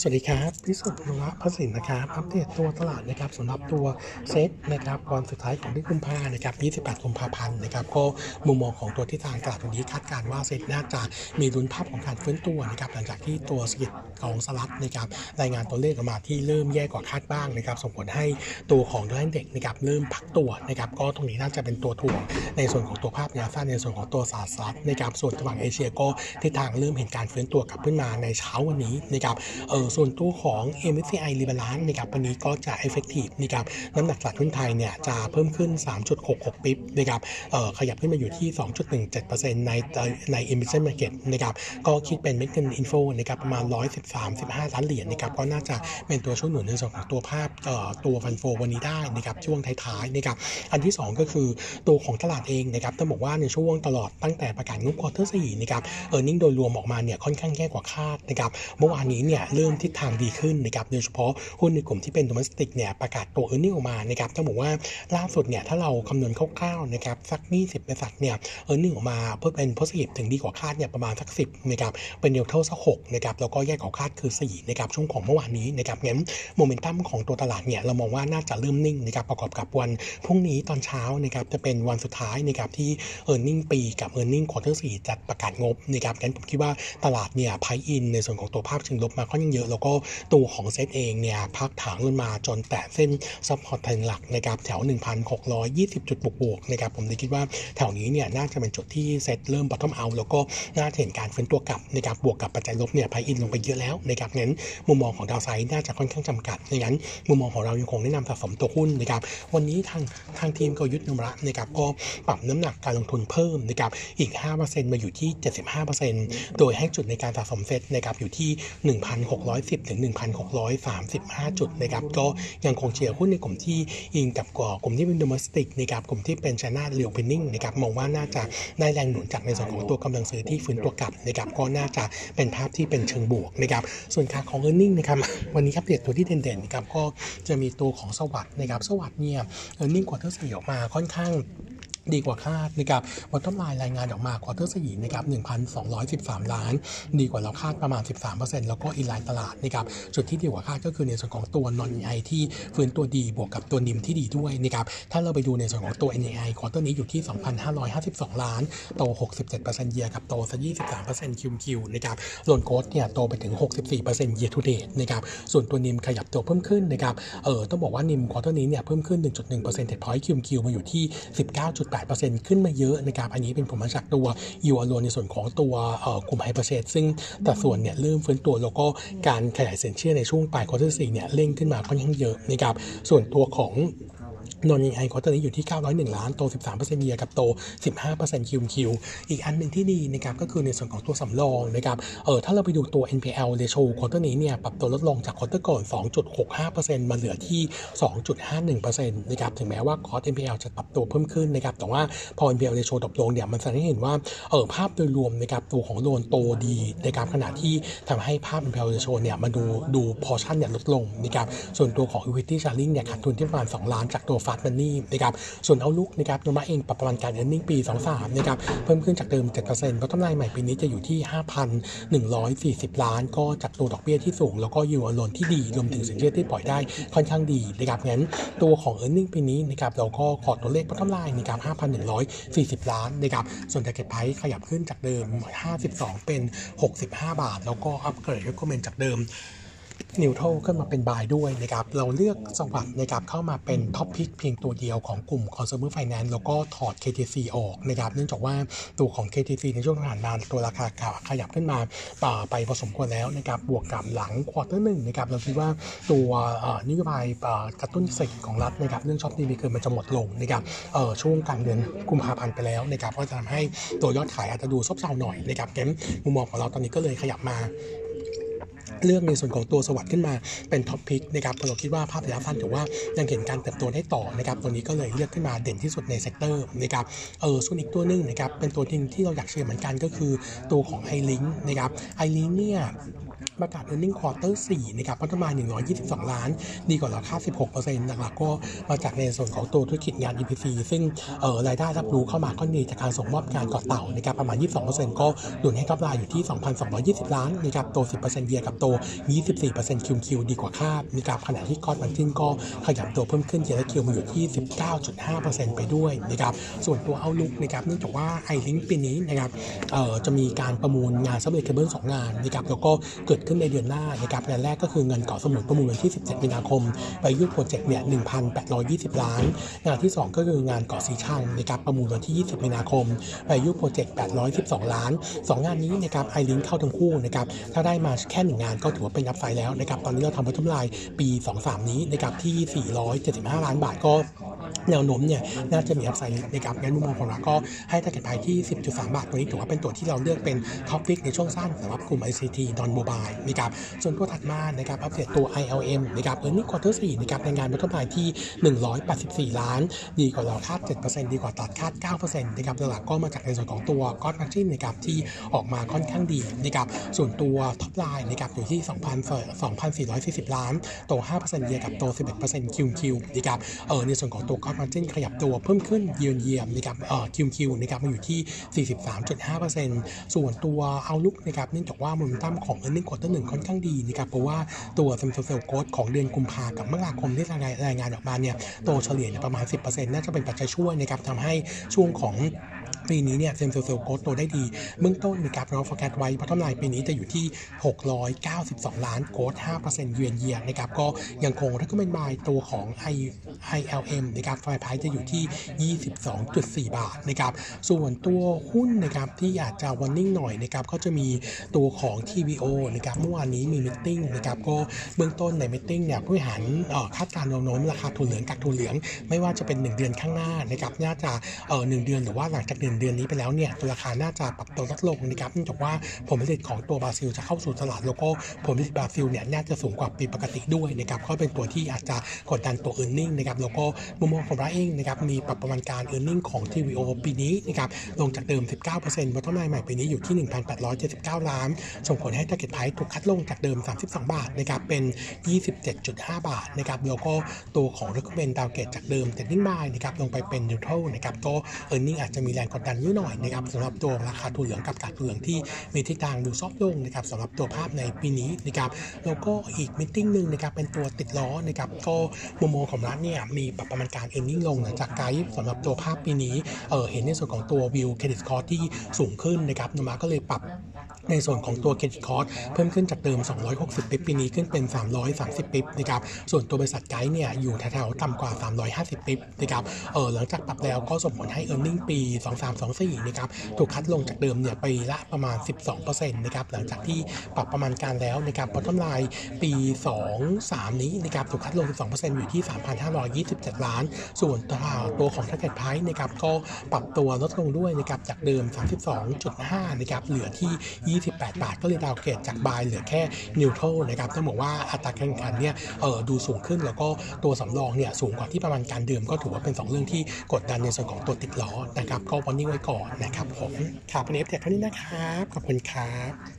สวัสดีครับพิสุทธิ์รักพสินนะครับอัปเดตตัวตลาดนะครับสำหรับตัวเซ็ตนะครับวันสุดท้ายของเดือนกุมภานะครับ28กุมภาพันธ์นะครับก็มุมมองของตัวทิศทางตลาดวันนี้คาดการณ์ว่าเซ็ตน่าจะมีลุ้นภาพของการฟื้นตัวนะครับหลังจากที่ตัวเศรษฐกิจของสหรัฐนะครับรายงานตัวเลขออกมาที่เริ่มแย่กว่าคาดบ้างนะครับส่งผลให้ตัวของดอลลาร์เด็กนะครับเริ่มพักตัวนะครับก็ตรงนี้น่าจะเป็นตัวถ่วงในส่วนของตัวภาพระยะสั้นในส่วนของตัวสหรัฐนะครับส่วนฝั่งเอเชียก็ทิศทางเริ่มเห็นการฟื้นตัวกลับขึ้นมาในเช้าวันนี้นะครับส่วนตัวของ MSCI Rebalance นะครับวันนี้ก็จะ effective นะครับน้ำหนักตลาดหุ้นไทยเนี่ยจะเพิ่มขึ้น 3.66 ปิ๊บนะครับขยับขึ้นมาอยู่ที่ 2.17% ใน emerging market นะครับก็คิดเป็นเม็ดเงิน inflow นะครับประมาณ 113-15 ล้านเหรียญนะครับก็น่าจะเป็นตัวช่วยหนุนในส่วนของตัวภาพตัวฟันโฟวันนี้ได้นะครับช่วงท้ายๆนะครับอันที่2ก็คือตัวของตลาดเองนะครับต้องบอกว่าในช่วงตลอดตั้งแต่ประกาศงบ Quarter 4 นะครับ earning โดยรวมออกมาเนี่ยค่อนข้างแย่กว่าคาดนะครับเมื่อวานนี้เนี่ยเริ่มทิศทางดีขึ้นนะครับโดยเฉพาะหุ้นในกลุ่มที่เป็น domestic เนี่ยประกาศตัว earning ออกมานะครับต้องบอกว่าล่าสุดเนี่ยถ้าเราคำนวณคร่าวๆนะครับสัก20บริษัทเนี่ย earning ออกมาเพิ่มเป็น positive ถึงดีกว่าคาดเนี่ยประมาณสัก10นะครับเป็น neutral สัก6นะครับแล้วก็แย่กว่าคาดคือ4นะครับช่วงของเมื่อวานนี้นะครับงั้นโมเมนตัมของตัวตลาดเนี่ยเรามองว่าน่าจะเริ่มนิ่งนะครับประกอบกับวันพรุ่งนี้ตอนเช้านะครับจะเป็นวันสุดท้ายนะครับที่ earning ปีกับ earning quarter 4 จะประกาศงบนะครับงั้นผมคิดว่าตลาดเนี่ย buy in ในส่วนของตัวภาพเชิงลบมาค่อนข้างเยอะแล้วก็ตัวของเซ็ตเองเนี่ยพักถางลงมาจนแตะเส้นซัพพอร์ตแท่งหลักนะครับแถว 1,620 จุดบวกๆนะครับผมเลยคิดว่าแถวนี้เนี่ยน่าจะเป็นจุดที่เซ็ตเริ่ม bottom out แล้วก็น่าเห็นการฟื้นตัวกลับนะครับบวกกับปัจจัยลบเนี่ยไพอินลงไปเยอะแล้วนะครับงั้นมุมมองของดาวไซด์น่าจะค่อนข้างจำกัดงั้นมุมมองของเรายังคงแนะนำสะสมตัวหุ้นนะครับวันนี้ทางทีมก็ยุทธนุมระนะครับก็ปรับน้ำหนักการลงทุนเพิ่มนะครับอีก 5% มาอยู่ที่ 75% โดยให้จุดในการสะสมเซ็ตนะครับอยู่ที่1,610 ถึง 1,635 จุดนะครับก็ยังคงเชียร์หุ้นในกลุ่มที่อิงกับกลุ่มที่เป็นโดเมสติกนะครับกลุ่มที่เป็น China Reopening นะครับมองว่าน่าจะได้แรงหนุนจากในส่วนของตัวกำลังซื้อที่ฟื้นตัวกลับนะครับก็น่าจะเป็นภาพที่เป็นเชิงบวกนะครับส่วนค่าของ earning นะครับวันนี้ครับเด็ดตัวที่เด่นๆนะครับก็จะมีตัวของสวัสดิ์นะครับสวัสดิ์เนี่ย earning Quarter 4ออกมาค่อนข้างดีกว่าคาดนะครับวันต้นรายงานออกมาควอเตอร์4นะครับ 1,213 ล้านดีกว่าเราคาดประมาณ 13% แล้วก็อินไลน์ตลาดนะครับจุดที่ดีกว่าคาดก็คือในส่วนของตัว Non-AI ที่ฟื้นตัวดีบวกกับตัวนิมที่ดีด้วยนะครับถ้าเราไปดูในส่วนของตัว NAI ควอเตอร์นี้อยู่ที่ 2,552 ล้านโต 67% เยียร์กับโตซะ 23% QQ นะครับโลนโกสเนี่ยโตไปถึง 64% เยียร์ทูเดทนะครับส่วนตัวนิมขยับตัวเพิ่มขึ้นนะครับต้องบอกว่านิมควอเตอร์นี้เนี่ยเพิ่มขึ้น 1.1 percentage point QQ มาอยู่ที่ 19.8% ขึ้นมาเยอะนะครับอันนี้เป็นผลมาจากตัวยูออโลในส่วนของตัวกลุ่มไฮเปอร์เชดซึ่งแต่ส่วนเนี่ยเริ่มฟื้นตัวแล้วก็การขยายสินเชื่อในช่วงปลายควอเตอร์4เนี่ยเร่งขึ้นมาค่อนข้างเยอะนะครับส่วนตัวของNon-AI ควอเตอร์นี้อยู่ที่901ล้านโต 13% เยียร์กับโต 15% QQ อีกอันหนึ่งที่ดีนะครับก็คือในส่วนของตัวสำรองนะครับถ้าเราไปดูตัว NPL ratio ควอเตอร์นี้เนี่ยปรับตัวลดลงจากควอเตอร์ก่อน 2.65% มาเหลือที่ 2.51% นะครับถึงแม้ว่าคอส NPL จะปรับตัวเพิ่มขึ้นนะครับแต่ว่าพอ NPL ratio ตกลงเนี่ยมันแสดงให้เห็นว่าภาพโดยรวมนะครับตัวของโลนโตดีนะครับขณะที่ทำให้ภาพ NPL ratio เนี่ยมันดูพอชั่นเนี่ยลดลงนะครับส่วนตัวของ equity sharing เนี่ยขาดทุนที่ประมาณ2ล้านจากตัวFast Money นะครับส่วนเอาลุกนะครับนุมะเองปรับประมาณการ earning ปี 23 นะครับเพิ่มขึ้นจากเดิม 7% ก็กำไรใหม่ปีนี้จะอยู่ที่ 5,140 ล้านก็จากตัวดอกเบี้ยที่สูงแล้วก็yield on loanที่ดีรวมถึงสินเชื่อที่ปล่อยได้ค่อนข้างดีนะครับงั้นตัวของ earning ปีนี้นะครับเราก็ขอตัวเลขกำไรนะครับ 5,140 ล้านนะครับส่วน target price ขยับขึ้นจากเดิม 52 เป็น 65 บาทแล้วก็อัปเกรด recommend จากเดิมนิวโทขึ้นมาเป็นบายด้วยนะครับเราเลือกสวัสดิ์นะครับเข้ามาเป็นท็อปพิกเพียงตัวเดียวของกลุ่ม Consumer Finance แล้วก็ถอด KTC ออกนะครับเนื่องจากว่าตัวของ KTC ในช่วงผ่านมาตัวราคาขยับขึ้นมาไปพอสมควรแล้วนะครับบวกกับหลังควอเตอร์หนึ่งนะครับเราคิดว่าตัวนโยบายกระตุ้นเศรษฐกิจของรัฐนะครับเรื่องช็อปดีมีเกินมันจะหมดลงนะครับช่วงกลางเดือนกุมภาพันธ์ไปแล้วนะครับก็จะทำให้ตัวยอดขายอาจจะดูซบเซาหน่อยนะครับเกมมุมมองของเราตอนนี้ก็เลยขยับมาเรื่องในส่วนของตัวสวัสดิ์ขึ้นมาเป็นท็อปพิกนะครับเราคิดว่าภาพระยะสั้นถือว่ายังเห็นการเติบโตได้ต่อนะครับตัวนี้ก็เลยเลือกขึ้นมาเด่นที่สุดในเซกเตอร์นะครับส่วนอีกตัวนึงนะครับเป็นตัวที่เราอยากเชียร์เหมือนกันก็คือตัวของไอลิงค์นะครับไอลิงค์เนี่ย ประกาศ earnings quarter 4 นะครับพัฒนา122 ล้านดีกว่าราคา 16% หลักๆก็มาจากในส่วนของตัวธุรกิจงาน EPC ซึ่งรายได้รับรู้เข้ามาก็ดีจากการส่งมอบงานก่อเต่านะครับประมาณ 22% ก็หนุนให้กำไรอยู่ที่ 2,220 ล้านนะครับโต 10% เยียร์กับโต 24% QQ ดีกว่าคาดนะครับขณะที่กอดมันทิ้งก็ขยับตัวเพิ่มขึ้นเยียร์และคิวมาอยู่ที่ 19.5% ไปด้วยนะครับส่วนตัวเอาลุกนะครับเนื่องจากว่าไอลิงปีนี้นะครับจะมีการประมูลงานซับเลทเคเบิล2งานนะครับแล้วก็เกิดขึ้นในเดือนหน้านะครับงานแรกก็คือเงินเกาะสมุยประมูลวันที่17มีนาคมไปยื่นโปรเจกต์เนี่ย 1,820 ล้านงานที่2ก็คืองานเกาะสีชังนะครับประมูลวันที่20มีนาคมไปยื่นโปรเจกต์812ล้าน2งานนี้นะครับไอลิงเข้าทั้งคู่นะครับถ้าได้มาแค่1งานก็ถือว่าเป็นอัพไซด์แล้วนะครับตอนนี้เราทำผลกำไรปี23นี้นะครับที่475ล้านบาทก็แนวโน้มเนี่ยน่าจะมีอัพไซด์นะครับงั้นมุมมองของเราก็ให้ทาร์เก็ตไพที่ 10.3 บาทตัวนี้ถือว่าเป็นตัวที่เราเลือกเป็นท็อปฟิกในช่วงสั้นสำหรับกลุ่ม ICT ดอนโมบายนะครับส่วนตัวถัดมานะครับอัปเดตตัว ILM นะครับearnings quarter 4นะครับรายงานผลกำไรที่184ล้านดีกว่าเราคาด 7% ดีกว่าตลาดคาด 9% นะครับหลักๆก็มาจากในส่วนของตัว Gross Margin นะครับที่ออกมาค่อนข้างดีนะครับส่วนตัว Top Line นะครับอยู่ที่ 2,440 ล้านโต 5% เยียร์กับโต 11% QQ นะครับในส่วนของตัวGross Margin ขยับตัวเพิ่มขึ้นเยียร์นะครับQQ นะครับมาอยู่ที่ 43.5% ส่วนตัวOutlook นะครับเนื่องจากว่าโมเมนตัมของearnings quarter 1ค่อนข้างดีนะครับเพราะว่าตัวซัมโซเซลโกดของเดือนกุมภาพันธ์กับมกราคมที่รายงานออกมาเนี่ยโตเฉลี่ยประมาณ 10% น่าจะเป็นปัจจัยช่วยนะครับทำให้ช่วงของปีนี้เนี่ยเซมโซเซลโกดโตได้ดีเบื้องต้นนะครับเรา forecast ไว้เพราะกำไรปีนี้จะอยู่ที่692ล้านโกด 5% เยือนเยียร์นะครับก็ยังคง recommend buy ตัวของ ILM นะครับไฟล์ไพรซ์จะอยู่ที่ 22.4 บาทนะครับส่วนตัวหุ้นนะครับที่อาจจะ warning หน่อยนะครับก็จะมีตัวของ TVO นะครับเมื่อวานนี้มี meeting นะครับก็เบื้องต้นใน meeting เนี่ยผู้บริหารคาดการณ์แนวโน้มราคาถั่วเหลืองกักถั่วเหลืองไม่ว่าจะเป็น1เดือนข้างหน้านะครับน่าจะ1เดือนหรือว่าหลังจาก1เดือนนี้ไปแล้วเนี่ยตัวราคาน่าจะปรับตัวลดลงนะครับเนื่องจากว่าผลผลิตของตัวบราซิลจะเข้าสู่ตลาดแล้วก็ผลผลิตบราซิลเนี่ยน่าจะสูงกว่าปีปกติด้วยนะครับก็เป็นตัวที่อาจจะกดดันตัว earning นะครับแล้วก็มุมมองของเราเองนะครับมีปรับประมาณการ earning ของ TVO ปีนี้นะครับลงจากเดิม 19% บอททอมไลน์ใหม่ปีนี้อยู่ที่ 1,879 ล้านส่งผลให้ target price ถูกคัดลงจากเดิม32บาทนะครับเป็น 27.5 บาทนะครับแล้วก็ตัวของ recommend target จากเดิม trading buy นะครับลงไปเป็น neutral นะครับก็ earning อาจจะมีแรงกดดันนิดหน่อยนะครับสำหรับตัวราคาถั่วเหลืองกับกากถั่วเหลืองที่มีทิศทางดูซอฟต์ลงนะครับสำหรับตัวภาพในปีนี้นะครับแล้วก็อีกมิ팅นึงนะครับเป็นตัวติดล้อนะครับก็มุมมองของร้านเนี่ยมีปรับประมาณการ earning ลงหลังจากไกด์สำหรับตัวภาพปีนี้เห็นในส่วนของตัว view credit cost ที่สูงขึ้นนะครับนมาก็เลยปรับในส่วนของตัว credit cost เพิ่มขึ้นจากเดิม260ปีนี้ขึ้นเป็น330ปีนะครับส่วนตัวบริษัทไกด์เนี่ยอยู่แถวๆต่ำกว่า350ปีนะครับหลังจากปรับแล้วก็ส่งผลให้ earning ปี2324นะครับถูกคัดลงจากเดิมเนี่ยไปละประมาณ 12% นะครับหลังจากที่ปรับประมาณการแล้วนะครับผลกำไรปี23นี้นะครับถูกคัดลง 12% อยู่ที่ 3,527 ล้านส่วนตัวของ target price นะครับก็ปรับตัวลดลงด้วยนะครับจากเดิม 32.5 นะครับเหลือที่28บาทก็เลยดาวเกรดจาก buy เหลือแค่ neutral นะครับต้องบอกว่าอัตราการแข่งขันเนี่ยดูสูงขึ้นแล้วก็ตัวสำรองเนี่ยสูงกว่าที่ประมาณการเดิมก็ถือว่าเป็น2เรื่องที่กดดันในส่วนของตัวติดล้อนะครับก็วันนี้ไว้ก่อนนะครับผมข่าวเป็นเอฟเด็ดเท่านี้นะครับขอบคุณครับ